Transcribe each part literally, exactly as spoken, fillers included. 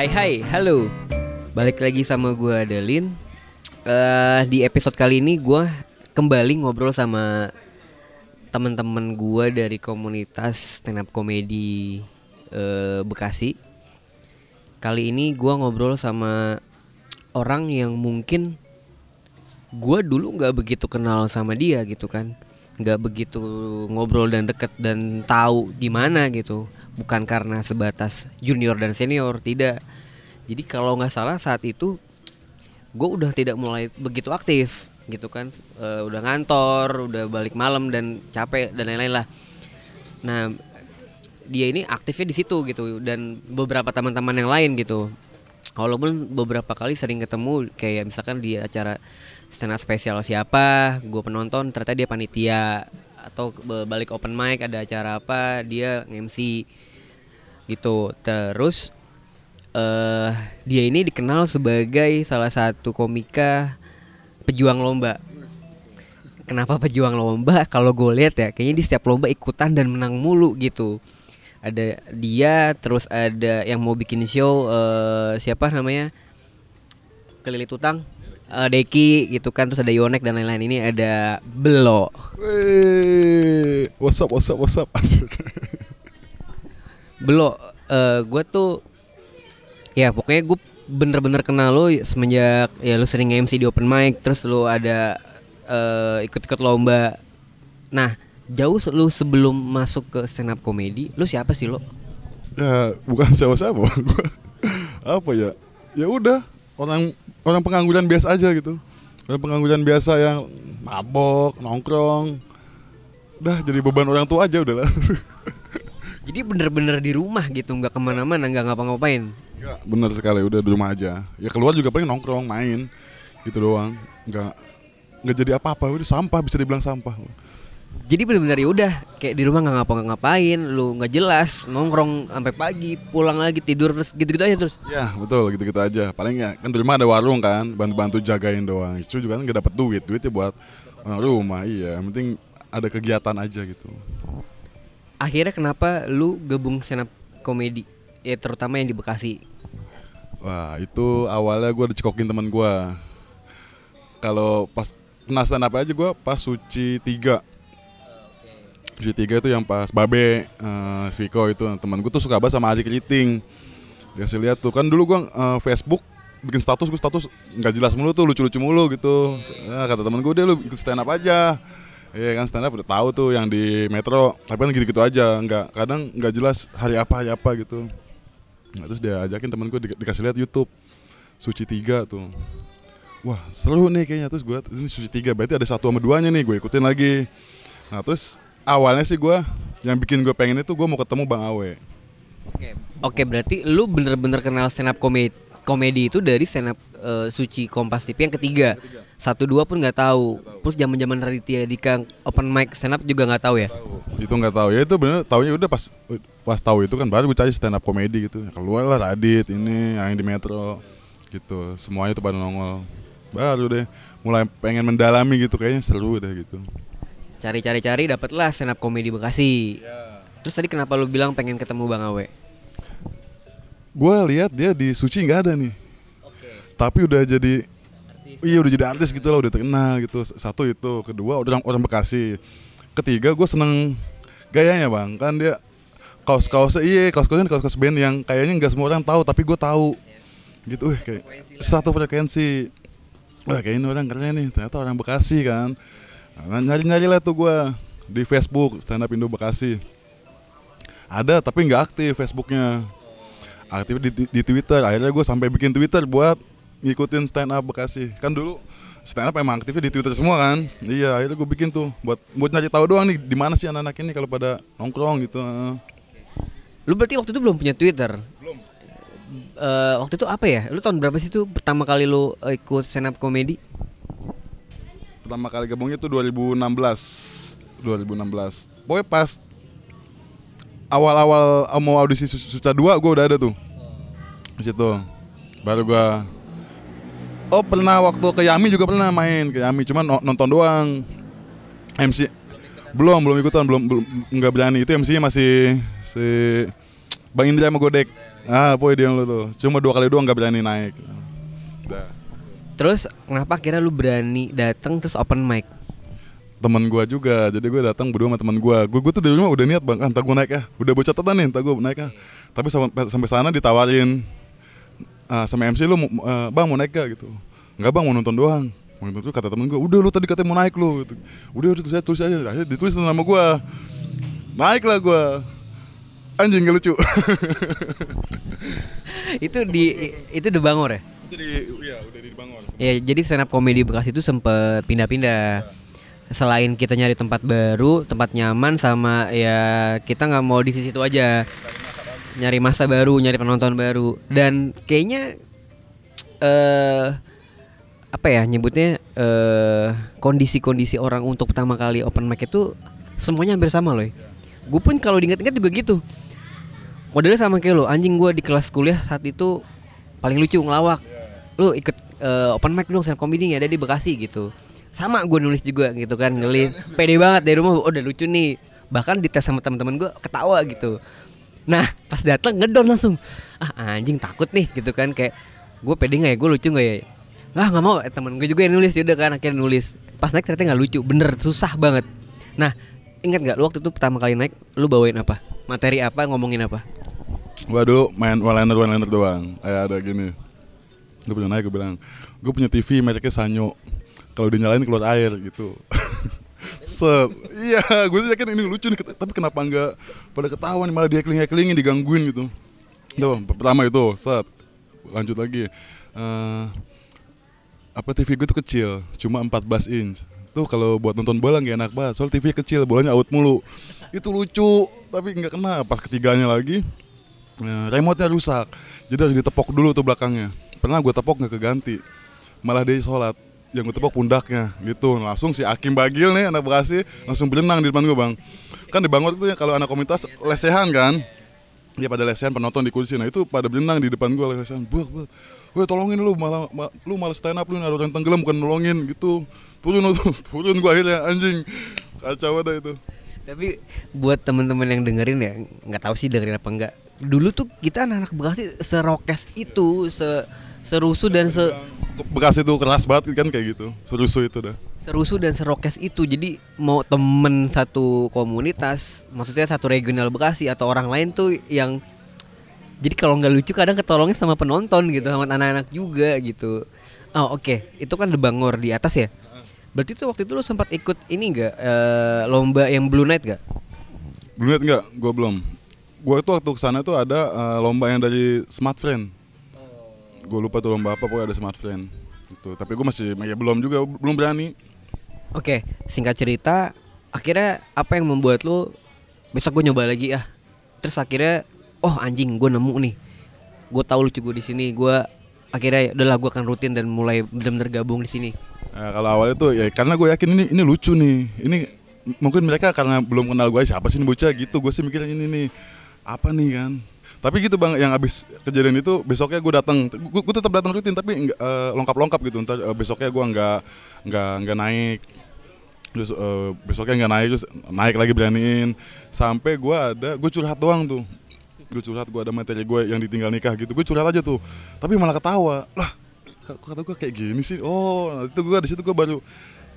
Hai hai, halo. Balik lagi sama gue Delin. uh, Di episode kali ini gue kembali ngobrol sama teman-teman gue dari komunitas stand up comedy uh, Bekasi. Kali ini gue ngobrol sama orang yang mungkin gue dulu gak begitu kenal sama dia gitu kan, gak begitu ngobrol dan deket dan tahu gimana gitu. Bukan karena sebatas junior dan senior, tidak. Jadi kalau gak salah saat itu gue udah tidak mulai begitu aktif gitu kan, e, udah ngantor, udah balik malam dan capek dan lain-lain lah. Nah dia ini aktifnya di situ gitu, dan beberapa teman-teman yang lain gitu. Walaupun beberapa kali sering ketemu, kayak misalkan di acara stand up spesial siapa, gue penonton, ternyata dia panitia. Atau balik open mic ada acara apa, dia M C gitu. Terus uh, dia ini dikenal sebagai salah satu komika pejuang lomba. Kenapa pejuang lomba? Kalau gue lihat ya, kayaknya di setiap lomba ikutan dan menang mulu gitu. Ada dia, terus ada yang mau bikin show, uh, siapa namanya, Kelilit Utang, Deki gitu kan, terus ada Yonek dan lain-lain. Ini ada Belo. Wey, what's up, what's up, what's up. Belo, uh, gue tuh ya pokoknya gue bener-bener kenal lo semenjak ya lo sering M C di open mic, terus lo ada uh, ikut-ikut lomba. Nah jauh lo sebelum masuk ke stand up comedy, lo siapa sih lo? Ya bukan siapa-siapa. Apa ya? Ya udah. Orang orang pengangguran biasa aja gitu. Orang pengangguran biasa yang mabok, nongkrong. Udah jadi beban orang tua aja udahlah. Jadi bener-bener di rumah gitu, gak kemana-mana, gak ngapa-ngapain? Ya, bener sekali, udah di rumah aja. Ya keluar juga paling nongkrong, main gitu doang. Gak, gak jadi apa-apa, udah sampah, bisa dibilang sampah. Jadi bener-bener ya udah, kayak di rumah gak ngapa-ngapain, lu gak jelas, nongkrong sampai pagi, pulang lagi tidur, terus gitu-gitu aja terus. Ya betul, gitu-gitu aja. Paling ya, kan di rumah ada warung kan, bantu-bantu jagain doang. Itu juga kan gak dapet duit, duitnya buat orang rumah, iya. Yang penting ada kegiatan aja gitu. Akhirnya kenapa lu gabung stand up comedy, ya terutama yang di Bekasi? Wah itu awalnya gue dicekokin teman gue. Kalau pas kena stand up aja gue pas Suci tiga. G tiga itu yang pas Babe, uh, Viko itu teman gue tuh suka banget sama Aji Keriting. Dikasih lihat tuh kan dulu gue uh, Facebook bikin status, gue status nggak jelas mulu tuh, lucu-lucu mulu gitu. Nah, kata teman gue, dia lu ikut stand up aja. Iya kan stand up udah tahu tuh yang di Metro, tapi kan gitu-gitu aja, nggak kadang nggak jelas hari apa hari apa gitu. Nah, terus dia ajakin teman gue di, dikasih lihat YouTube Suci tiga tuh. Wah seru nih kayaknya. Terus gue ini Suci tiga berarti ada satu sama duanya nih, gue ikutin lagi. Nah terus awalnya sih gue, yang bikin gue pengen itu gue mau ketemu Bang Awe. Oke, oke berarti lu bener-bener kenal stand up komedi, komedi itu dari stand up uh, Suci Kompas T V yang ketiga. Satu dua pun nggak tahu. Plus zaman-zaman Raditya Dika open mic stand up juga nggak tahu ya? Tahu. Itu nggak tahu ya, itu bener taunya udah pas pas tahu itu kan baru gue cari stand up komedi gitu. Keluar lah Radit ini yang di Metro gitu, semuanya tuh pada nongol. Baru deh mulai pengen mendalami gitu, kayaknya seru deh gitu. Cari-cari-cari dapatlah stand up komedi Bekasi. Yeah. Terus tadi kenapa lu bilang pengen ketemu Bang Awe? Gue lihat dia di Suci nggak ada nih. Okay. Tapi udah jadi, artis. Iya udah jadi artis gitu lah, udah terkenal gitu. Satu itu, kedua orang orang Bekasi. Ketiga gue seneng gayanya bang, kan dia kaos-kaosnya, iya kaos-kaosnya kaos-kaos band yang kayaknya nggak semua orang tahu, tapi gue tahu. Yeah. Gitu, wih kayak satu frekuensi. Wah kayak ini orang keren nih, ternyata orang Bekasi kan. Nyari-nyari lah tuh gue di Facebook stand up Indo Bekasi. Ada tapi gak aktif Facebooknya. Aktif di, di Twitter. Akhirnya gue sampai bikin Twitter buat ngikutin stand up Bekasi. Kan dulu stand up emang aktifnya di Twitter semua kan. Iya akhirnya gue bikin tuh buat buat nyari tahu doang nih, dimana sih anak-anak ini kalau pada nongkrong gitu. Lu berarti waktu itu belum punya Twitter? Belum. uh, Waktu itu apa ya? Lu tahun berapa sih tuh pertama kali lu ikut stand up comedy? Pertama kali gabungnya itu dua ribu enam belas. Pokoknya pas awal-awal mau audisi Suca dua gue udah ada tuh. Di situ. Baru gue oh pernah waktu ke Yami juga pernah main ke Yami, cuman nonton doang. M C belum belum ikutan, belum belum enggak berani. Itu M C-nya masih si Bang Indra sama Godek. Ah, poin lu tuh. Cuma dua kali doang gak berani naik. Udah. Terus kenapa akhirnya lu berani datang terus open mic? Temen gue juga, jadi gue datang berdua sama temen gue. Gue gue tuh dari rumah udah niat bang, entar gue naik ya, udah bawa catatan nih, entar gue naik ya. Tapi sampai sampai sana ditawarin uh, sama M C, lu uh, bang mau naik gak gitu? Enggak bang, mau nonton doang. Mau nonton tuh kata temen gue, udah lu tadi katanya mau naik lu. Gitu. Udah udah tulis aja, tulis aja, akhirnya ditulis nama gue. Naiklah gue. Anjing gak lucu. Itu di itu di Bangor ya? Itu di ya udah di Bangor. Ya jadi stand up comedy Bekasi itu sempet pindah-pindah. Ya. Selain kita nyari tempat baru, tempat nyaman sama ya kita nggak mau di situ aja, nyari masa baru, nyari penonton baru, dan kayaknya uh, apa ya nyebutnya uh, kondisi-kondisi orang untuk pertama kali open mic itu semuanya hampir sama loh. Gue pun kalau diingat-ingat juga gitu, modelnya sama kayak lo. Anjing gue di kelas kuliah saat itu paling lucu ngelawak. Lo ikut uh, open mic dong, stand comedy ada di Bekasi gitu. Sama gue nulis juga gitu kan, ngelis pede banget dari rumah, oh, udah lucu nih, bahkan dites sama teman-teman gue ketawa gitu. Nah pas datang ngedon langsung, ah anjing takut nih gitu kan, kayak gue pede nggak ya, gue lucu nggak ya, nggak nggak mau, teman gue juga yang nulis, udah kan akhirnya nulis. Pas naik ternyata nggak lucu, bener susah banget. Nah ingat nggak lu waktu itu pertama kali naik lu bawain apa, materi apa, ngomongin apa? Gue dulu main one liner one liner doang, kayak ada gini. Gue bilang naik, gue bilang gue punya T V mereknya Sanyo. Kalau dinyalain keluar air gitu. Set. Iya, gue sih yakin ini lucu nih, tapi kenapa enggak pada ketahuan, malah dia keling-kelingin, digangguin gitu. Tuh, pertama itu, set. Lanjut lagi. Uh, apa T V gue tuh kecil, cuma empat belas inch. Tuh kalau buat nonton bola enggak enak banget, soal T V kecil, bolanya out mulu. Itu lucu, tapi enggak kena. Pas ketiganya lagi, uh, remote-nya rusak. Jadi harus ditepok dulu tuh belakangnya. Pernah gue tepok enggak keganti. Malah dia sholat. Yang gue tepok pundaknya gitu, langsung si Hakim Bagil nih anak Bekasi langsung berenang di depan gue bang. Kan di Bangor itu ya kalau anak komunitas lesehan kan, dia ya, pada lesehan penonton di kursi, nah itu pada berenang di depan gue lesehan, buat buat, gue tolongin lu malah mal, lu malah stand up lu naruh orang tenggelam bukan nolongin gitu, turun tuh turun gue akhirnya anjing, kacau ada itu. Tapi buat teman-teman yang dengerin ya, nggak tahu sih dengerin apa enggak. Dulu tuh kita anak-anak Bekasi serokes itu, se serusuh dan se Bekasi itu keras banget kan kayak gitu, serusuh itu dah. Serusuh dan serokes itu, jadi mau temen satu komunitas, maksudnya satu regional Bekasi atau orang lain tuh yang, jadi kalau nggak lucu kadang ketolongnya sama penonton gitu, sama anak-anak juga gitu. Oh oke, okay. Itu kan di Bangor di atas ya. Berarti tuh waktu itu lo sempat ikut ini nggak e, lomba yang Blue Night nggak? Blue Night nggak, gue belum. Gue itu waktu kesana tuh ada e, lomba yang dari Smart Friend. Gue lupa tuh lomba apa, pokoknya ada Smart Friend gitu. Tapi gue masih ya belum juga, belum berani. Oke, singkat cerita, akhirnya apa yang membuat lo besok gue nyoba lagi ah? Terus akhirnya, oh anjing gue nemu nih, gue tahu lucu gue di sini. Gue akhirnya udahlah gue akan rutin dan mulai benar-benar gabung di sini. Ya, kalau awalnya tuh ya karena gue yakin ini ini lucu nih. Ini mungkin mereka karena belum kenal gue, siapa sih ini bocah gitu. Gue sih mikirnya ini nih apa nih kan. Tapi gitu bang, yang abis kejadian itu besoknya gue datang, gue, gue tetap datang rutin tapi uh, lengkap-lengkap gitu. Entar uh, besoknya gue nggak nggak nggak naik, terus uh, besoknya nggak naik, terus naik lagi beraniin. Sampai gue ada, gue curhat doang tuh, gue curhat gue ada materi gue yang ditinggal nikah gitu, gue curhat aja tuh. Tapi malah ketawa, lah kata gue kayak gini sih. Oh, itu gue di situ gue baru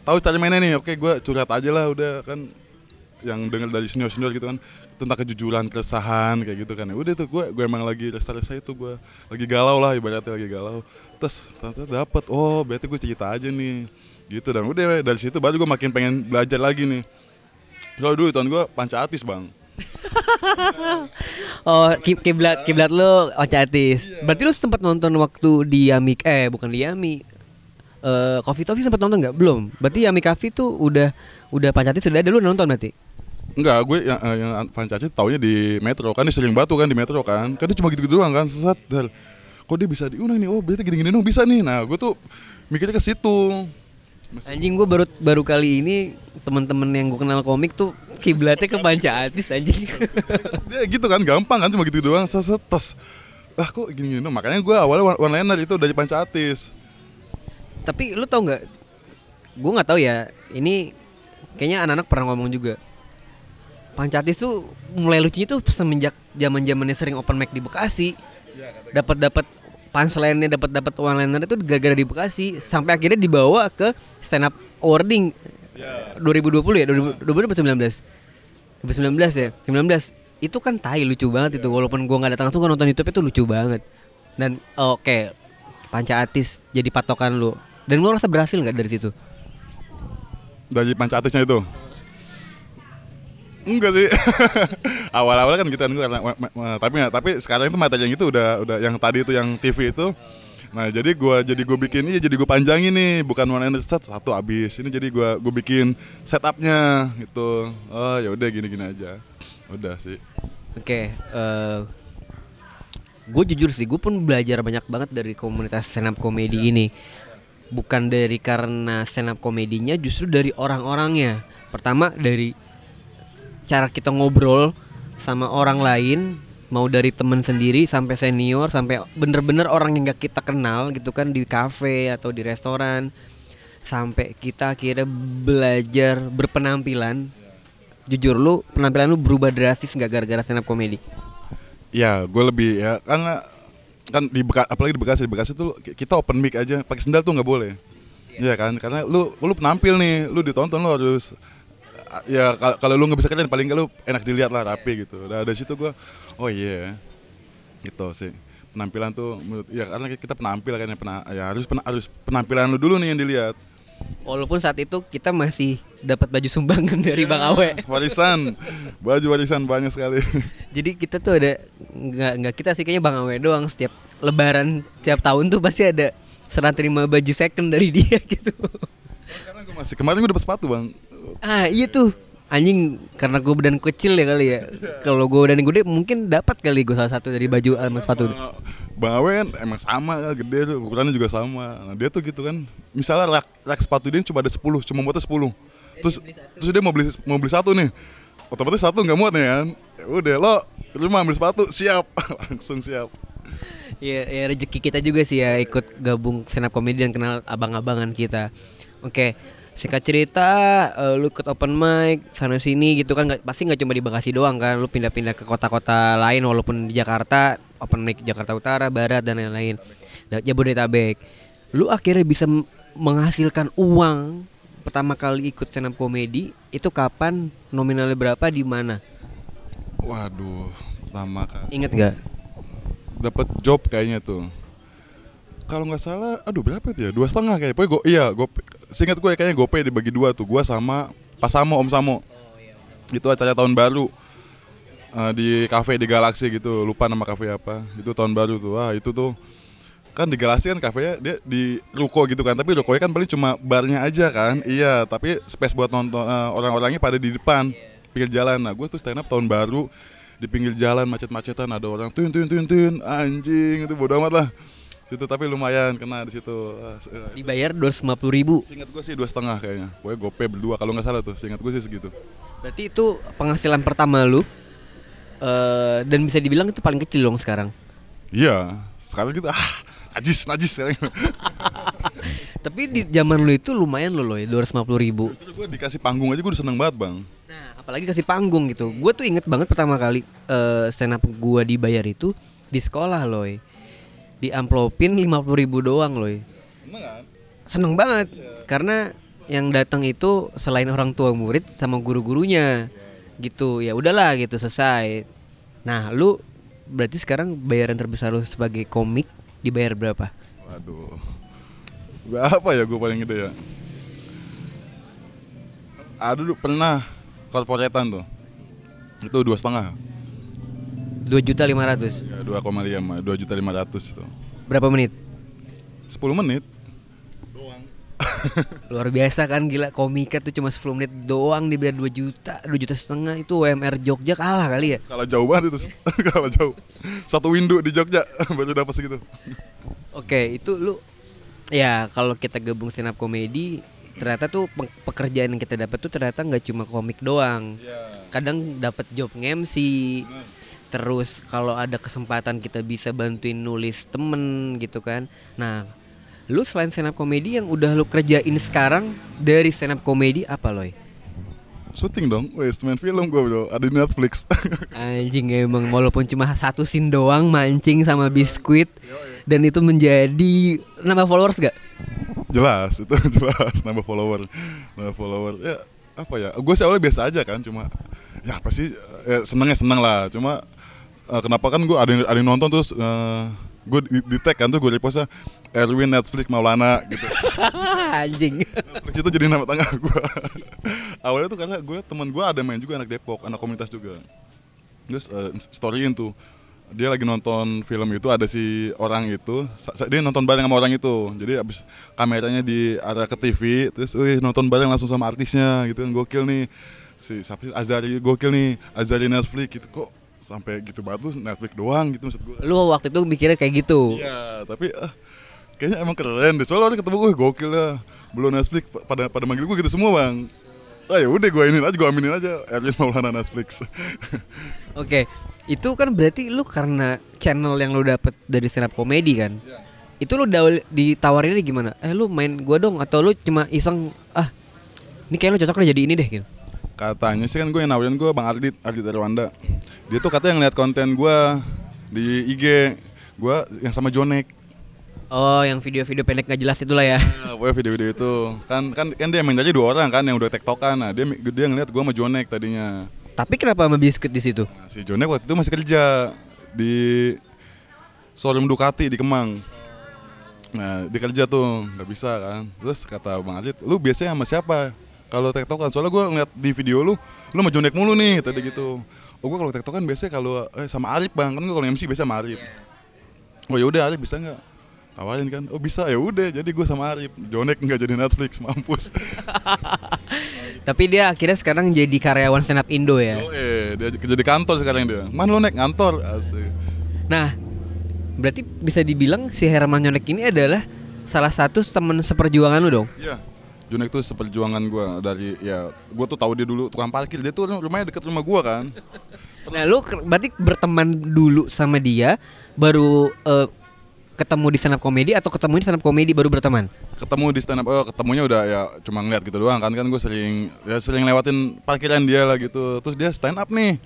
tahu cara mainnya nih. Oke, gue curhat aja lah udah kan. Yang dengar dari senior-senior gitu kan tentang kejujuran, keresahan kayak gitu kan. Ya udah tuh gue gue emang lagi resa-resa itu, gue lagi galau lah ibaratnya, lagi galau. Terus ternyata dapat, oh berarti gue cerita aja nih gitu. Dan udah dari situ baru gue makin pengen belajar lagi nih. Soalnya dulu tahun gue panca atis bang. Oh kiblat kiblat lu panca atis. Berarti lu sempat nonton waktu di Yami eh bukan di Yami. Uh, Coffee Toffee sempat nonton nggak? Belum. Berarti Yami Coffee tuh udah udah panca atis sudah ada, lu nonton berarti? Enggak, gue yang, yang Fancaci taunya di Metro kan, dia sering batu kan di Metro kan. Kan dia cuma gitu-gitu doang kan, sesat. Kok dia bisa diundang nih? Oh, berarti gini-gini dong bisa nih. Nah, gue tuh mikirnya ke situ. Anjing, gue baru baru kali ini teman-teman yang gue kenal komik tuh kiblatnya ke panca atis anjing. Dia gitu kan, gampang kan cuma gitu doang, sesat. Lah kok gini-gini dong. Makanya gue awalnya one liner itu dari panca atis. Tapi lu tau enggak? Gue enggak tahu ya. Ini kayaknya anak-anak pernah ngomong juga. Pancatis tuh mulai lucunya tuh semenjak zaman-zamannya sering open mic di Bekasi. Dapat-dapat punchline-nya, dapat-dapat one-liner itu gara-gara di Bekasi sampai akhirnya dibawa ke stand up awarding yeah. dua ribu dua puluh ya, dua ribu sembilan belas Itu kan tai lucu banget yeah. itu. Walaupun gua enggak datang langsung kan nonton YouTube itu lucu banget. Dan oke, okay, Pancatis jadi patokan lu. Dan lu rasa berhasil enggak dari situ? Dari Pancatisnya itu? Enggak sih. Awal-awal kan gitu kan gue, tapi tapi sekarang itu materi yang itu udah udah yang tadi itu yang T V itu. Nah, jadi gua jadi gua bikin ini, jadi gua panjangin nih, bukan one and set satu habis. Ini jadi gua gua bikin setupnya gitu. Oh, ya udah gini-gini aja. Udah sih. Oke, okay, uh, gue jujur sih, gue pun belajar banyak banget dari komunitas stand up comedy yeah. ini. Bukan dari karena stand up komedinya, justru dari orang-orangnya. Pertama dari cara kita ngobrol sama orang lain, mau dari teman sendiri sampai senior, sampai bener-bener orang yang gak kita kenal gitu kan, di kafe atau di restoran, sampai kita akhirnya belajar berpenampilan. Jujur lu, penampilan lu berubah drastis gak gara-gara stand up comedy? Ya gue lebih ya karena kan di Beka, apalagi di Bekasi, di Bekasi tuh kita open mic aja, pakai sendal tuh nggak boleh, yeah. ya kan, karena lu lu penampil nih, lu ditonton, lu harus ya kalau lu nggak bisa keren paling kalau enak dilihat lah, rapi gitu. Nah, dari situ gue oh iya yeah. gitu sih penampilan tuh menurut, ya karena kita penampil kan ya harus pena, harus penampilan lu dulu nih yang dilihat. Walaupun saat itu kita masih dapat baju sumbangan dari yeah, Bang Awe. Warisan, baju warisan banyak sekali. Jadi kita tuh ada nggak nggak kita sih kayaknya Bang Awe doang, setiap Lebaran, setiap tahun tuh pasti ada serah terima baju second dari dia gitu. Karena gue masih kemarin gue dapat sepatu bang. Ah iya tuh anjing, karena gue badan kecil ya kali ya. Kalau gue badan gede mungkin dapat kali gue salah satu dari baju sama sepatu. Bang Awe kan emang sama gede tuh, ukurannya juga sama. Nah, dia tuh gitu kan. Misalnya rak, rak sepatu dia cuma ada sepuluh, cuma muatnya sepuluh. Terus dia terus dia mau beli mau beli satu nih. Otomatis satu enggak muat nih kan. Ya udah lo cuma ambil sepatu, siap. Langsung siap. Ya, ya rezeki kita juga sih ya ikut gabung stand up comedy dan kenal abang-abangan kita. Oke. Okay. Singkat cerita, uh, lu ikut open mic sana sini gitu kan, gak, pasti nggak cuma di Bekasi doang kan, lu pindah-pindah ke kota-kota lain walaupun di Jakarta open mic Jakarta Utara, Barat dan lain-lain, Jabodetabek. Lu akhirnya bisa menghasilkan uang pertama kali ikut stand up comedy itu kapan, nominalnya berapa, di mana? Waduh, pertama kali. Ingat nggak? Dapat job kayaknya tuh. Kalau nggak salah, aduh berapa itu ya? Dua setengah kayak. Pokoknya gue, iya, gue, seingat gue kayaknya gope dibagi dua tuh. Gue sama Pak Samo, Om Samo. Itu acara tahun baru uh, di kafe di Galaxy gitu. Lupa nama kafe apa. Itu tahun baru tuh. Wah itu tuh kan di Galaxy kan kafenya dia di ruko gitu kan. Tapi rukonya kan paling cuma barnya aja kan. Iya. Tapi space buat nonton uh, orang-orangnya pada di depan pinggir jalan. Nah gue tuh stand up tahun baru di pinggir jalan macet-macetan, ada orang tuin tuin tuin tuin anjing itu bodo amat lah. Situ tapi lumayan kena di situ. Dibayar dua ratus lima puluh ribu. Seingat gue sih dua setengah kayaknya. Gue gope berdua kalau nggak salah tuh. Seingat gue sih segitu. Berarti itu penghasilan pertama lu uh, dan bisa dibilang itu paling kecil dong sekarang. Iya. Sekarang kita ah najis najis sekarang. Tapi di zaman lu itu lumayan lo loh ya dua ratus lima puluh ribu. Terus gue dikasih panggung aja gue udah seneng banget bang. Nah apalagi kasih panggung gitu. Gue tuh inget banget pertama kali uh, stand up gue dibayar itu di sekolah loh. Di amplopin lima puluh ribu doang loh. Seneng kan? Seneng banget yeah. Karena yang datang itu selain orang tua murid sama guru-gurunya yeah. Gitu, ya udahlah gitu selesai. Nah lu berarti sekarang bayaran terbesar lu sebagai komik dibayar berapa? Waduh, berapa ya gue paling gede ya? Aduh pernah korporetan tuh. Itu dua setengah dua juta lima ratus. Ya, dua koma lima dua juta lima ratus itu. Berapa menit? sepuluh menit doang. Luar biasa kan, gila, komika tuh cuma sepuluh menit doang dibayar dua juta, dua juta setengah. Itu U M R Jogja kalah kali ya. Kalah jauh banget itu. Kalah jauh. Satu window di Jogja baru dapat segitu. Oke, itu lu ya kalau kita gabung stand up comedy ternyata tuh pekerjaan yang kita dapat tuh ternyata enggak cuma komik doang. Yeah. Kadang dapat job nge-M C. Terus kalau ada kesempatan kita bisa bantuin nulis temen gitu kan. Nah lu selain stand up comedy yang udah lu kerjain sekarang dari stand up comedy apa loy? syuting dong, wes main film gue bro, ada di Netflix. Anjing emang, walaupun cuma satu scene doang, mancing sama biskuit, yo, yo, yo. Dan itu menjadi nambah followers gak? Jelas, itu jelas nambah follower, nambah follower. Ya apa ya, gue sih awalnya biasa aja kan, cuma ya apa sih, ya, senengnya seneng lah, cuma uh, kenapa kan gue ada yang, ada yang nonton terus. Uh, gue di tag kan tuh gue repostnya Erwin Netflix Maulana gitu. Anjing. Netflix itu jadi nama tangga gue. Awalnya tuh karena gue teman gue ada main juga anak Depok, anak komunitas juga. Terus uh, storyin tuh dia lagi nonton film itu, ada si orang itu, dia nonton bareng sama orang itu. Jadi abis kameranya diarah ke T V, terus wih nonton bareng langsung sama artisnya gitu kan, gokil nih. Si siapa Azari, gokil nih Azari Netflix gitu kok. Sampai gitu banget lu Netflix doang gitu maksud gue. Lu waktu itu mikirnya kayak gitu? Iya, tapi uh, kayaknya emang keren deh. Soalnya waktu ketemu gue gokil lah, belum Netflix pada pada manggil gue gitu semua bang. Ah ya udah gue aminin aja, gue aminin aja Erwin Maulana Netflix. Oke, okay. Itu kan berarti lu karena channel yang lu dapet dari stand up comedy kan? Yeah. Itu lu da- ditawarinnya gimana? Eh lu main gue dong, atau lu cuma iseng ah ini kayak lu cocok jadi ini deh gitu? Katanya sih kan gue yang nawarin gue Bang Ardit, Ardit Erwanda. Dia tuh katanya ngeliat konten gue di I G, gue yang sama Jonek. Oh, yang video-video pendek gak jelas itulah ya. Nah, pokoknya video-video itu kan, kan kan dia main aja dua orang kan yang udah tektokan. Nah, dia dia ngeliat gue sama Jonek tadinya. Tapi kenapa sama biskuit di situ? Nah, si Jonek waktu itu masih kerja di showroom Ducati di Kemang. Nah, dia kerja tuh nggak bisa kan. Terus kata Bang Ardit, lu biasanya sama siapa kalau tektokan? Soalnya gue ngeliat di video lu, lu sama Jonek mulu nih tadi yeah. Gitu. Oh gue kalau tektokan biasanya kalau eh, sama Arif bang, kan gue kalau M C biasa sama Arif. Yeah. Oh ya udah Arif bisa nggak? Tawarin kan? Oh bisa, ya udah. Jadi gue sama Arif, Jonek nggak jadi Netflix, mampus. Tapi dia akhirnya sekarang jadi karyawan stand up Indo ya. Oh eh, dia kerja di kantor sekarang dia. Man lu Nek ngantor. Asik. Nah, berarti bisa dibilang si Herman Jonek ini adalah salah satu teman seperjuangan lu dong? Iya. Yeah. Jonek tuh seperjuangan gue dari ya, gue tuh tahu dia dulu tukang parkir, dia tuh rumahnya deket rumah gue kan. Nah lu berarti berteman dulu sama dia, baru uh, ketemu di stand up comedy, atau ketemu di stand up comedy baru berteman? Ketemu di stand up, oh, ketemunya udah ya cuma ngeliat gitu doang kan, kan gue sering ya, sering lewatin parkiran dia lah gitu. Terus dia stand up nih,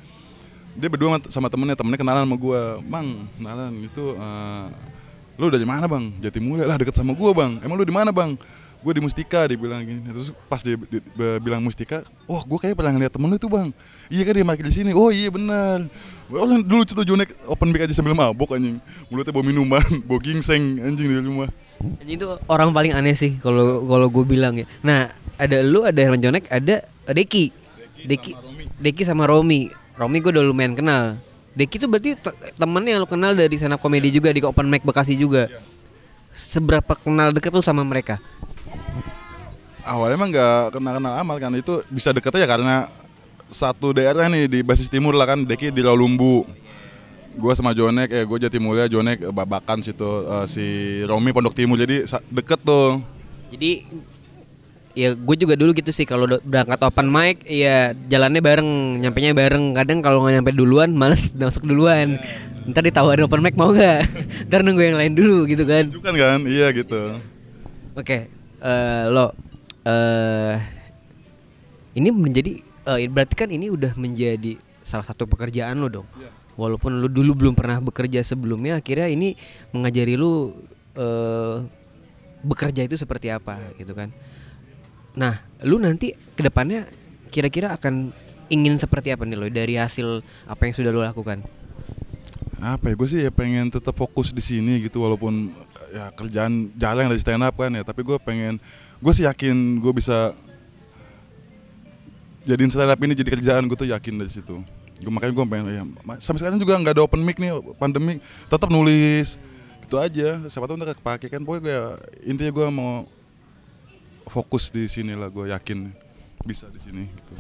dia berdua sama temennya, temennya kenalan sama gue, bang kenalan itu uh, lu dari mana bang? Jatimulia lah, deket sama gue bang. Emang lu di mana bang? Gue di Mustika, dia bilang gini. Terus pas dia di, bilang Mustika, wah oh, gue kayaknya pernah ngeliat temen lu itu bang. Iya kan dia parkir di sini. Oh iya benar. Oh dulu itu Jonek open mic aja sambil mabok anjing. Mulutnya bawa minuman, bawa ginseng anjing di rumah. Anjing itu orang paling aneh sih kalau kalau gue bilang ya. Nah ada lu, ada Herman Jonek, ada Deki. Deki, Deki sama Romi. Deki sama Romi. Romi gue udah lumayan kenal. Deki tuh berarti te- temennya yang lu kenal dari stand up comedy yeah. Juga di open mic Bekasi juga. Yeah. Seberapa kenal deket lu sama mereka? Awalnya emang gak kenal-kenal amat kan, itu bisa deketnya ya karena satu daerah nih di basis timur lah kan. Deki di Laulumbu, gue sama Jonek, eh gue Jatimulia, Jonek Babakan situ, uh, si Romi Pondok Timur, jadi deket tuh. Jadi ya gue juga dulu gitu sih kalau berangkat open mic ya jalannya bareng, nyampenya bareng. Kadang kalau gak nyampe duluan males masuk duluan, ntar ditawarin open mic mau gak, ntar nunggu yang lain dulu gitu kan. Bukan kan, iya gitu. Oke, okay, uh, lo Uh, ini menjadi uh, berarti kan ini udah menjadi salah satu pekerjaan lo dong. Yeah. Walaupun lo dulu belum pernah bekerja sebelumnya, akhirnya ini mengajari lo uh, bekerja itu seperti apa yeah. Gitu kan. Nah, lo nanti kedepannya kira-kira akan ingin seperti apa nih lo dari hasil apa yang sudah lo lakukan? Apa ya, gue sih ya pengen tetap fokus di sini gitu, walaupun ya kerjaan jarang dari stand up kan ya, tapi gue pengen, gue sih yakin gue bisa jadiin stand up ini jadi kerjaan, gue tuh yakin dari situ. Gue, makanya gue pengen ya, sampai sekarang juga nggak ada open mic nih, pandemi tetap nulis gitu aja, siapa tahu ntar kepake kan. Pokoknya gue, intinya gue mau fokus di sini lah, gue yakin bisa di sini gitu.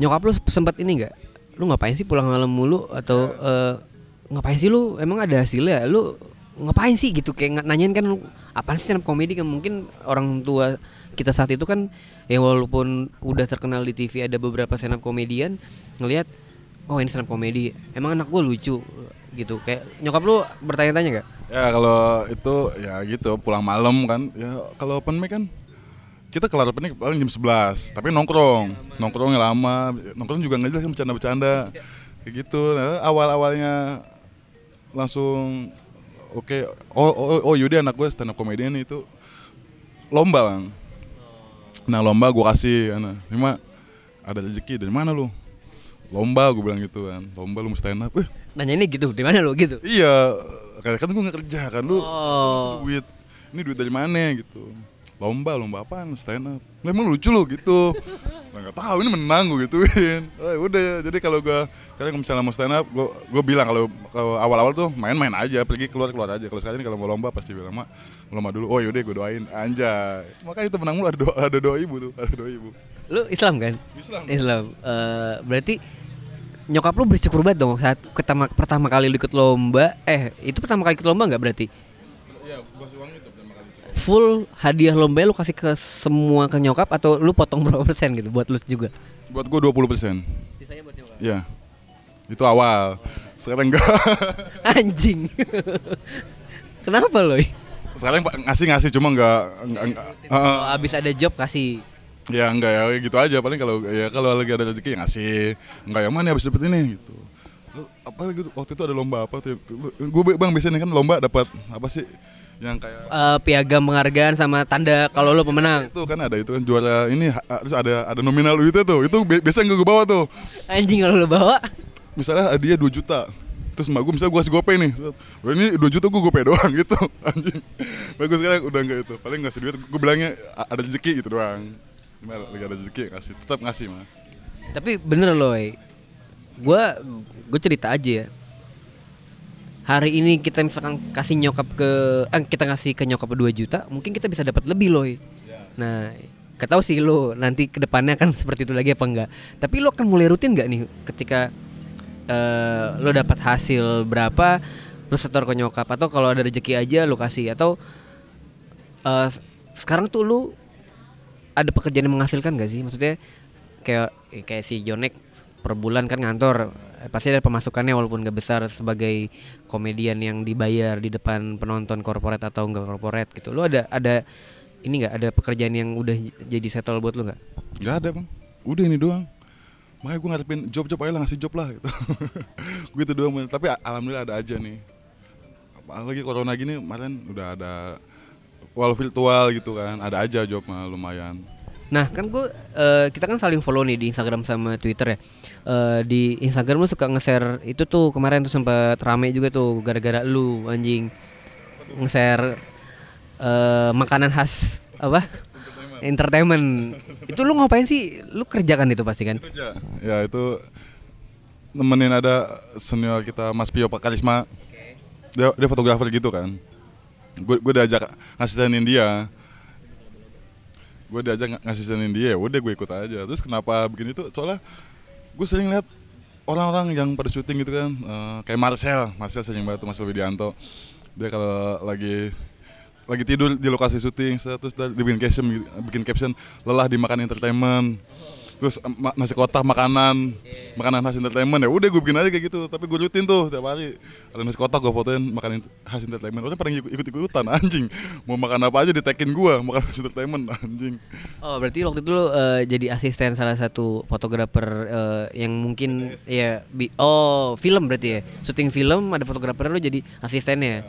Nyokap lu sempat ini nggak, lu ngapain sih pulang malam mulu, atau uh, ngapain sih lu, emang ada hasilnya, lu ngapain sih gitu, kayak nanyain kan lu apaan sih stand up comedy kan. Mungkin orang tua kita saat itu kan ya walaupun udah terkenal di T V, ada beberapa stand up comedian ngelihat oh ini stand up comedy, emang anak gue lucu gitu. Kayak nyokap lu bertanya-tanya gak? Ya kalau itu ya gitu, pulang malam kan ya, kalau open mic kan kita kelar ini paling jam sebelas, tapi nongkrong, nongkrongnya lama, nongkrong juga nggak jelas kan, bercanda-bercanda, kayak gitu. Nah, awal-awalnya langsung oke, okay. oh, oh, oh Yudi anak gue stand up comedian itu lomba bang. Nah lomba gue kasih, nah, cuma ada rezeki dari mana lu? Lomba gue bilang gitu kan, lomba lu mesti stand up. Eh, nanya ini gitu, dari mana lu gitu? Iya, kan gue nggak kerja kan lu, oh. duit, ini duit dari mana gitu? Lomba, lomba apaan? Stand up. Nah, emang lucu lu gitu. Nah, gak tahu ini menang gue gituin. Oh, udah, jadi kalau gue kalian misalnya mau stand up, gue gue bilang kalau awal-awal tuh main-main aja, pergi keluar-keluar aja. Kalau sekarang ini kalau mau lomba pasti bilang, "Mak, lomba dulu." Oh, yaudah gue doain anjay. Makanya itu menang mulu, ada doa, ada doa ibu tuh, ada doa ibu. Lu Islam kan? Islam. Islam. Uh, berarti nyokap lu bersyukur banget dong saat ketama, pertama kali ikut lomba. Eh, itu pertama kali ikut lomba enggak berarti? Iya, gua uang itu. Full hadiah lomba lu kasih ke semua ke nyokap atau lu potong berapa persen gitu buat lu juga? Buat gua dua puluh persen. Sisanya buat nyokap? Iya. Itu awal. Sekarang enggak. Anjing. Kenapa lo? Sekarang ngasih-ngasih cuma enggak, enggak, enggak oh, uh, abis ada job kasih. Ya enggak ya gitu aja paling kalau ya kalau lagi ada rezeki ya ngasih. Enggak yang mana habis dapet ini gitu. Apa gitu waktu itu ada lomba apa tuh? Gua Bang biasanya kan lomba dapat apa sih? Yang kayak uh, piagam penghargaan sama tanda kalau lo pemenang. Itu kan ada itu kan juara ini terus ada ada nominal duitnya tuh. Itu biasanya enggak gue bawa tuh. Anjing kalau lo bawa. Misalnya hadiah dua juta. Terus emak gue misalnya gue kasih GoPay nih. Ini dua juta gue GoPay doang gitu. Anjing. Bagus kan udah enggak itu. Paling ngasih duit gue bilangnya ada rezeki gitu doang. Gimana lagi ada rezeki ngasih, tetap ngasih mah. Tapi bener loh. Gue gue cerita aja ya. Hari ini kita misalkan kasih nyokap ke eh, kita ngasih ke nyokap dua juta, mungkin kita bisa dapat lebih loh. Ya. Nah, enggak tahu sih lo nanti ke depannya akan seperti itu lagi apa enggak. Tapi lo akan mulai rutin enggak nih ketika uh, lo dapat hasil berapa lo setor ke nyokap atau kalau ada rezeki aja lo kasih atau uh, sekarang tuh lo ada pekerjaan yang menghasilkan enggak sih? Maksudnya kayak kayak si Jonek per bulan kan ngantor. Pasti ada pemasukannya walaupun gak besar sebagai komedian yang dibayar di depan penonton korporat atau enggak korporat gitu. Lu ada ada ini enggak ada pekerjaan yang udah jadi settle buat lu enggak? Enggak ada, Bang. Udah ini doang. Makanya gue ngarepin job-job aja lah, ngasih job lah gitu. Gue itu doang, man. Tapi alhamdulillah ada aja nih. Apalagi corona gini kemarin udah ada wall virtual gitu kan. Ada aja job mah lumayan. Nah kan gue, uh, kita kan saling follow nih di Instagram sama Twitter ya. uh, Di Instagram lu suka nge-share itu tuh kemarin tuh sempet rame juga tuh gara-gara lu anjing nge-share uh, makanan khas apa? Entertainment. Itu lu ngapain sih? Lu kerjakan itu pasti kan? Kerja. Ya itu nemenin ada senior kita Mas Pio Pak Karisma. Okay. Dia, dia fotografer gitu kan. Gue gue diajak ngasihanin dia. Gue diajak ngasihin dia, udah gue ikut aja. Terus kenapa begini tuh? Soalnya gue sering lihat orang-orang yang pada syuting gitu kan, uh, kayak Marcel, Marcel sering banget tuh, Marcel Widianto. Dia kalau lagi lagi tidur di lokasi syuting, terus dibikin caption, bikin caption lelah dimakan entertainment. Terus ma- nasi kotak makanan, makanan khas entertainment ya. Udah gue bikin aja kayak gitu, tapi gue rutin tuh tiap hari. Ada nasi kotak gue fotoin makanan khas entertainment. Orang pada ikut-ikutan anjing. Mau makan apa aja ditekin gue, makanan khas entertainment anjing. Oh, berarti waktu itu lo uh, jadi asisten salah satu fotografer uh, yang mungkin yes. ya bi- oh, film berarti ya. Syuting film ada fotografer lo jadi asistennya.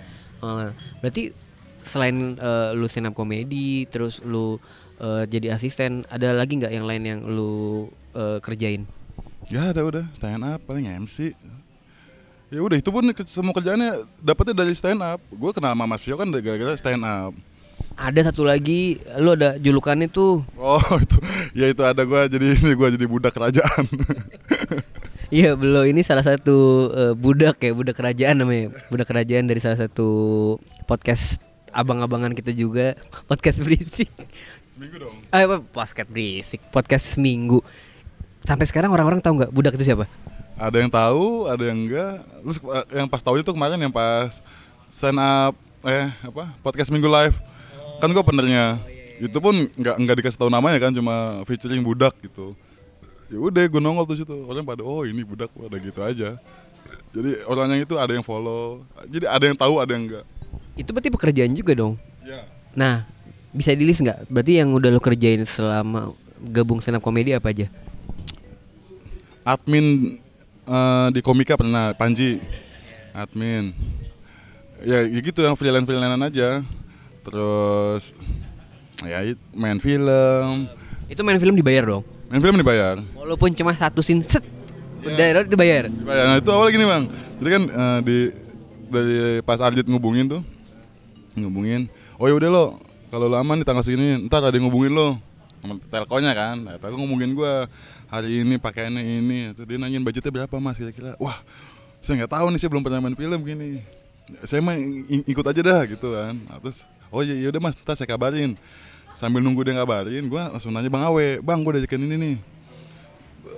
Yeah. Uh, berarti selain uh, lo stand up comedy terus lo Uh, jadi asisten, ada lagi nggak yang lain yang lu uh, kerjain? Ya ada udah, stand up paling M C. Ya udah itu pun semua kerjaannya dapatnya dari stand up. Gue kenal sama Mas Vio kan gara-gara stand up. Ada satu lagi, lu ada julukannya tuh. Oh itu, ya itu ada gue jadi ini gue jadi budak kerajaan. Iya belo ini salah satu uh, budak ya budak kerajaan namanya, budak kerajaan dari salah satu podcast abang-abangan kita juga podcast berisik. Seminggu dong. Eh, podcast berisik, podcast seminggu. Sampai sekarang orang-orang tahu nggak budak itu siapa? Ada yang tahu, ada yang enggak. Terus yang pas tahu itu kemarin yang pas sign up eh apa podcast minggu live. Oh. Kan gue penernya. Oh, iya, iya. Itu pun nggak nggak dikasih tahu namanya kan, cuma featuring budak gitu. Ya udah, gue nongol tuh situ. Orang pada oh ini budak, pada gitu aja. Jadi orangnya itu ada yang follow. Jadi ada yang tahu, ada yang enggak. Itu berarti pekerjaan juga dong. Iya. Nah. bisa di list nggak? Berarti yang udah lo kerjain selama gabung stand up komedi apa aja? Admin uh, di Komika pernah, Panji admin. Ya, ya gitu yang freelance-freelance aja. Terus ya main film. Itu main film dibayar dong? Main film dibayar. Walaupun cuma satu scene set ya, udah dibayar. Dibayar. Nah itu awal gini bang. Jadi kan uh, di dari pas Arjit ngubungin tuh, ngubungin. Oh ya udah lo, kalau lo aman di tanggal segini, ntar ada yang ngubungin lo. Telkonya kan, atau aku ngomongin gue hari ini pakaiannya ini, terus dia nanyain budgetnya berapa mas kira-kira. Wah, saya nggak tahu nih, saya belum pernah main film gini. Saya mah ikut aja dah gitu kan. Terus, oh ya udah mas, ntar saya kabarin. Sambil nunggu dia kabarin, gue langsung nanya bang Awe, bang gue udah ini nih.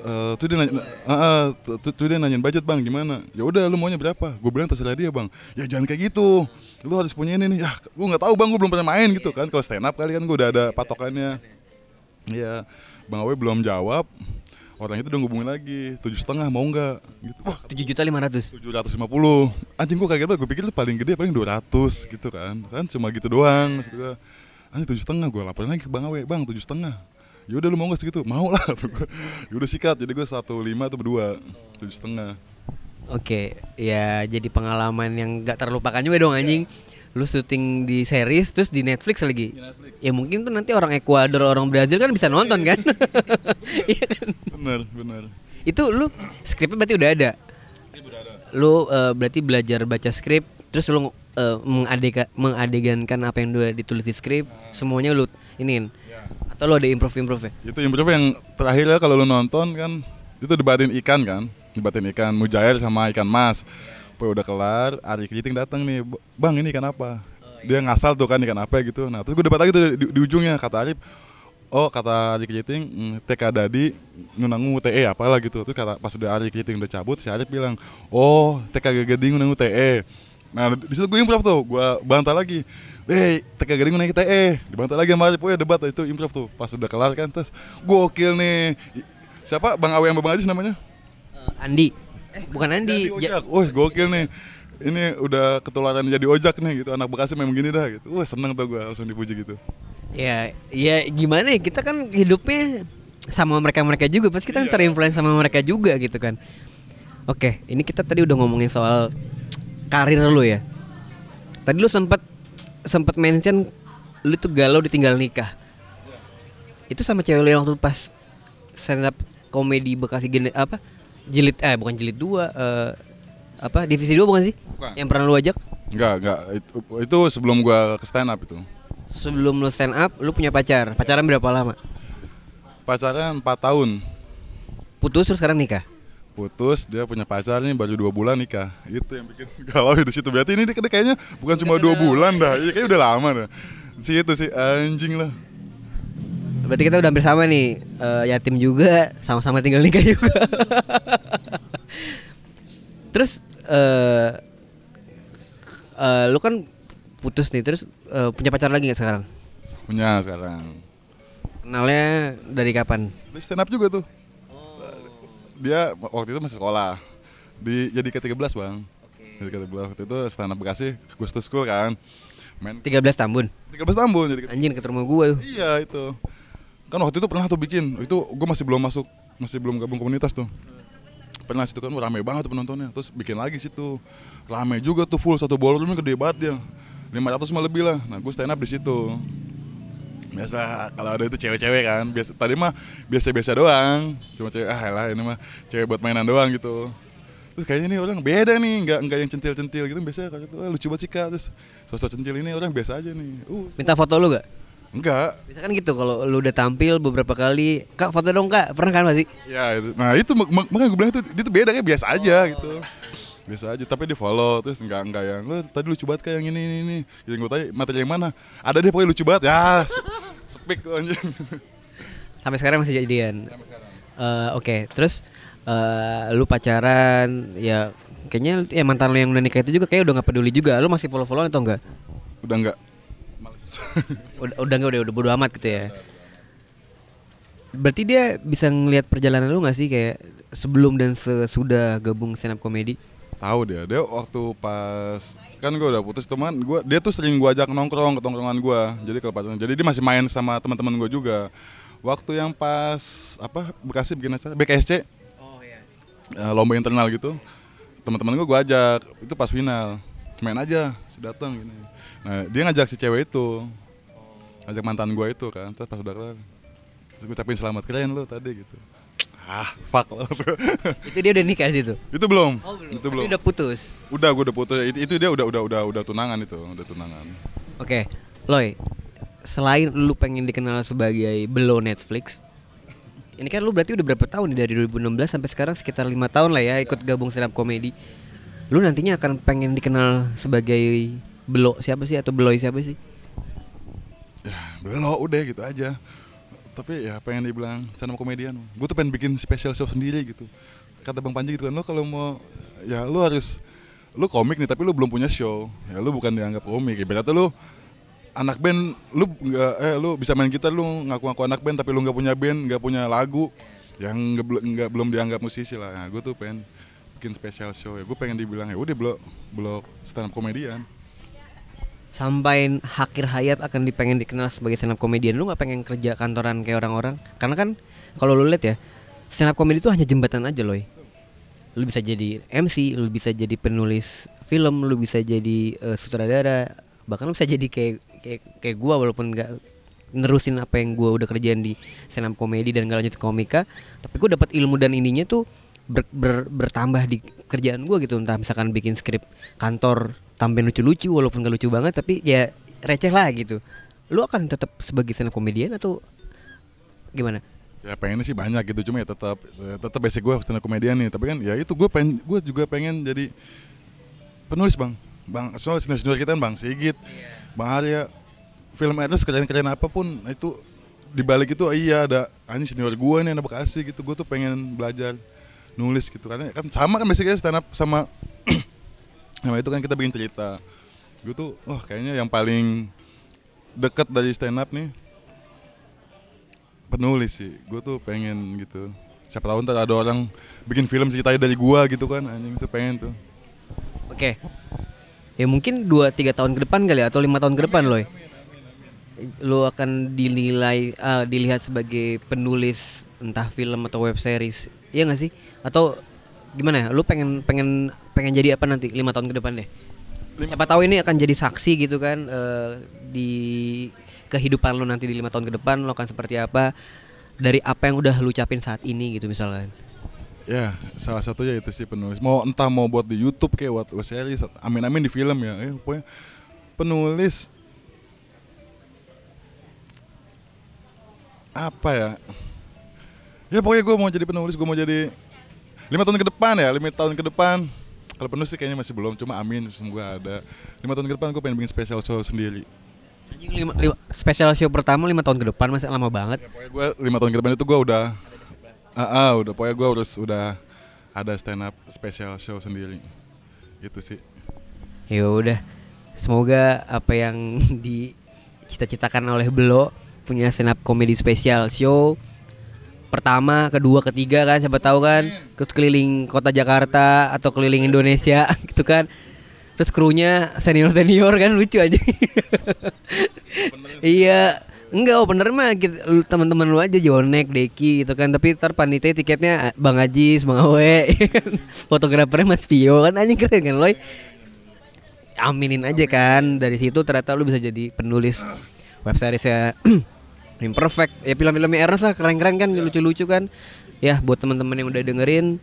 Uh, tuh dia nanya, uh, uh, tuh, tuh dia nanyain budget bang gimana? Ya udah lu maunya berapa? Gue bilang terserah dia bang. Ya jangan kayak gitu. Lu harus punya ini nih. Ya gue nggak tahu bang, gue belum pernah main gitu kan. Kalau stand up kali kan gue udah ada patokannya. Ya bang Awe belum jawab. Orang itu udah ngubungin lagi. Tujuh setengah mau nggak? Gitu. Wah tujuh juta lima ratus. Tujuh ratus lima puluh. Anjing gue kaget banget. Gue pikir itu paling gede paling dua ratus gitu kan. Kan cuma gitu doang. Maksud gue. Anjing tujuh setengah. Gue laporin lagi ke bang Awe, bang tujuh setengah. Ya udah lu mau nggak segitu? Mau lah tuh gue. Ya udah sikat. Jadi gue satu lima atau berdua tujuh setengah. Oke, ya jadi pengalaman yang nggak terlupakan juga dong anjing. Yeah. Lu syuting di series terus di Netflix lagi. Di Netflix. Ya mungkin tuh nanti orang Ekuador, orang Brazil kan bisa nonton kan? Iya kan? Benar, benar. Itu lu skripnya berarti udah ada. Skrip udah ada. Lu uh, berarti belajar baca skrip, terus lu uh, mengadega- mengadegankan apa yang udah ditulis di skrip, nah. Semuanya lu iniin. Yeah. Atau lo ada improve-improve ya? Itu improve yang terakhir ya kalau lo nonton kan. Itu debatin ikan kan. Debatin ikan mujair sama ikan mas. Poi udah kelar, Ari Kriting datang nih. Bang ini ikan apa? Dia ngasal tuh kan ikan apa gitu. Nah terus gue debat lagi tuh di, di ujungnya. Kata Ari, oh kata Ari Kriting, T K Dadi ngunangu U T E apalah gitu. Terus kata, pas udah Ari Kriting udah cabut, si Ari bilang, oh T K Gading ngunangu U T E. Nah disitu gue improve tuh, gue bantah lagi. Eh, T K Gading naik T E, dibantah lagi sama Arif, oh ya debat itu improv tuh. Pas udah kelar kan, terus gokil nih. Siapa? Bang Awe yang Bang Ajis namanya? Uh, Andi. Eh, bukan Andi. Andi Ojak. Wih, oh, gokil nih. Ini udah ketularan jadi Ojak nih gitu. Anak Bekasi memang gini dah gitu. Wah, seneng tuh gue langsung dipuji gitu. Ya, ya gimana ya? Kita kan hidupnya sama mereka-mereka juga. Pasti kita iya. Terinfluence sama mereka juga gitu kan. Oke, ini kita tadi udah ngomongin soal karir lu ya. Tadi lu sempat sempat mention lu tuh galau ditinggal nikah. Itu sama cewek lu yang waktu pas stand up komedi Bekasi gene, apa? Jilid eh bukan jilid dua eh, apa? Divisi dua bukan sih? Bukan. Yang pernah lu ajak? Enggak, enggak. Itu, itu sebelum gua ke stand up itu. Sebelum lu stand up, lu punya pacar. Pacaran berapa lama? Pacaran empat tahun. Putus terus sekarang nikah. Putus, dia punya pacar nih baru dua bulan nikah. Itu yang bikin galau di situ. Berarti ini dia kayaknya bukan cuma dua bulan dah. Iya kayaknya udah lama dah. Si itu si anjing lah. Berarti kita udah hampir sama nih, e, yatim juga, sama-sama tinggal nikah juga. Terus e, e, lu kan putus nih, terus e, punya pacar lagi enggak sekarang? Punya sekarang. Kenalnya dari kapan? Dari stand up juga tuh. Dia waktu itu masih sekolah. Di jadi ke tiga belas, Bang. Oke. Jadi ke tiga belas waktu itu stand up Bekasi, Ghost to School kan. Main tiga belas Tambun. tiga belas Tambun jadi ke- anjing ketemu gue tuh. Iya, itu. Kan waktu itu pernah tuh bikin. Itu gue masih belum masuk, masih belum gabung komunitas tuh. Pernah situ kan rame banget tuh penontonnya. Terus bikin lagi situ. Rame juga tuh full satu ballroom-nya gede banget dia. lima ratus mah lebih lah. Nah, gue stand up di situ. Biasa kalau ada itu cewek-cewek kan biasa, tadi mah biasa-biasa doang cuma cewek ah lah ini mah cewek buat mainan doang gitu. Terus kayaknya ini orang beda nih, nggak nggak yang centil-centil gitu biasa kayak gitu, ah, lucu banget sih Kak. Terus sosok centil ini orang biasa aja nih. Uh minta foto lu nggak? Enggak biasa kan gitu kalau lu udah tampil beberapa kali, Kak foto dong Kak, pernah kan masih ya itu. Nah itu makanya gue bilang itu dia tuh beda kayak biasa aja oh. Gitu biasa aja, tapi dia follow, terus enggak enggak yang, oh, tadi lucu banget kayak yang ini, ini, ini. Jadi gue tanya, materi yang mana? Ada deh pokoknya lucu banget, ya se- sepik tuh anjing. Sampai sekarang masih jadian? Sampai sekarang. Uh, Oke, okay. Terus uh, lu pacaran, ya kayaknya ya mantan lu yang udah nikah itu juga kayaknya udah gak peduli juga, lu masih follow-followan atau enggak? Udah enggak, males. udah, udah enggak, udah, udah bodo amat gitu ya? Berarti dia bisa ngelihat perjalanan lu gak sih kayak sebelum dan sesudah gabung stand up comedy? Tahu dia, dia waktu pas kan gue udah putus, teman gue, dia tuh sering gue ajak nongkrong ke tongkrongan gue. Jadi kalau pacaran, jadi dia masih main sama teman-teman gue juga. Waktu yang pas apa Bekasi bikin acara B K S C, oh, iya. lomba internal gitu, teman-teman gue gue ajak itu pas final, main aja, datang gini. Nah dia ngajak si cewek itu, ngajak mantan gue itu kan, terus pas udah kelar, terus gue ucapin selamat, keren lo tadi gitu. Ah, fuck lo. Itu dia udah nikah situ? Itu belum. Oh, belum. Itu belum. Tapi udah putus. Udah, gue udah putus. Itu, itu dia udah udah udah udah tunangan itu, udah tunangan. Oke, okay. Loy. Selain lu pengen dikenal sebagai below Netflix, ini kan lu berarti udah berapa tahun nih, dari dua ribu enam belas sampai sekarang sekitar lima tahun lah ya ikut gabung stand up komedi. Lu nantinya akan pengen dikenal sebagai below siapa sih atau beloy siapa sih? Ya, below udah gitu aja. Tapi ya pengen dibilang stand up komedian. Gue tuh pengen bikin special show sendiri gitu. Kata Bang Panji gitu kan, lo kalau mau ya lo harus, lo komik nih tapi lo belum punya show. Ya lo bukan dianggap komik. Ibaratnya lo anak band, lo nggak eh lo bisa main gitar, lo ngaku-ngaku anak band tapi lo nggak punya band, nggak punya lagu, yang nggak belum dianggap musisi lah. Nah, gue tuh pengen bikin special show. Ya gue pengen dibilang ya udah blok blok stand up komedian. Sampai akhir hayat akan dipengen dikenal sebagai stand up komedian. Lu gak pengen kerja kantoran kayak orang-orang? Karena kan kalau lu lihat ya, stand up komedi itu hanya jembatan aja loh. Lu bisa jadi M C, lu bisa jadi penulis film, lu bisa jadi uh, sutradara, bahkan lu bisa jadi kayak kayak, kayak gue, walaupun gak nerusin apa yang gue udah kerjain di stand up komedi dan gak lanjut komika, tapi gue dapat ilmu dan ininya tuh ber, ber, bertambah di kerjaan gue gitu. Entah misalkan bikin skrip kantor tampil lucu-lucu walaupun gak lucu banget tapi ya receh lah gitu. Lu akan tetap sebagai stand up komedian atau gimana? Ya pengennya sih banyak gitu, cuma ya tetap tetap basic gue stand up komedian nih. Tapi kan ya itu gue pengen, gue juga pengen jadi penulis bang. Bang soal senior-senior kita kan Bang Sigit, yeah. Bang Arya, film itu keren-keren apapun itu dibalik itu iya ada anjing senior gue nih anak Bekasi gitu. Gue tuh pengen belajar nulis gitu karena kan sama kan basicnya stand up sama nah itu kan kita bikin cerita. Gue tuh wah kayaknya yang paling deket dari stand up nih penulis sih. Gue tuh pengen gitu, siapa tahu ntar ada orang bikin film ceritanya dari gue gitu kan, anjing itu pengen tuh. Oke, ya mungkin dua tiga tahun ke depan kali ya, atau lima tahun ke depan loh, lo akan dinilai uh, dilihat sebagai penulis entah film atau web series, iya nggak sih? Atau gimana ya, lu pengen pengen pengen jadi apa nanti lima tahun ke depan deh? Siapa tahu ini akan jadi saksi gitu kan, uh, di kehidupan lu nanti di lima tahun ke depan lu akan seperti apa dari apa yang udah lu ucapin saat ini gitu misalkan. Ya, salah satunya itu sih penulis. Mau entah mau buat di YouTube kayak buat series, amin-amin di film ya. Eh pokoknya penulis apa ya? Ya pokoknya gue mau jadi penulis, gue mau jadi lima tahun ke depan ya, lima tahun ke depan. Kalau penulis sih kayaknya masih belum, cuma amin semoga ada. Lima tahun ke depan gue pengen bikin special show sendiri. Lima, lima, special show pertama lima tahun ke depan masih lama banget. Ya, pokoknya gue lima tahun ke depan itu gue udah, ah uh, uh, udah pokoknya gue udah udah ada stand up special show sendiri. Gitu sih. Ya udah, semoga apa yang dicita-citakan oleh Belo punya stand up comedy special show. Pertama, kedua, ketiga kan, siapa tahu kan, terus keliling kota Jakarta atau keliling Indonesia gitu kan, terus krunya senior senior kan lucu aja. Iya, enggak opener mah teman-teman lu aja, Jonek, Deki gitu kan, tapi ntar panitia tiketnya Bang Ajis, Bang Awe, fotografernya Mas Pio kan, anjing keren kan Loy. Aminin aja kan, dari situ ternyata lu bisa jadi penulis web series ya. Imperfect, ya film-filmnya Ernest lah, keren-keren kan, ya. Lucu-lucu kan. Ya buat teman-teman yang udah dengerin,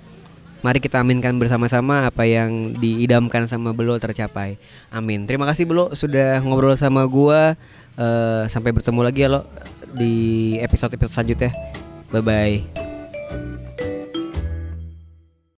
mari kita aminkan bersama-sama apa yang diidamkan sama Belo tercapai. Amin. Terima kasih Belo sudah ngobrol sama gua. uh, Sampai bertemu lagi ya lo di episode-episode selanjutnya. Bye-bye.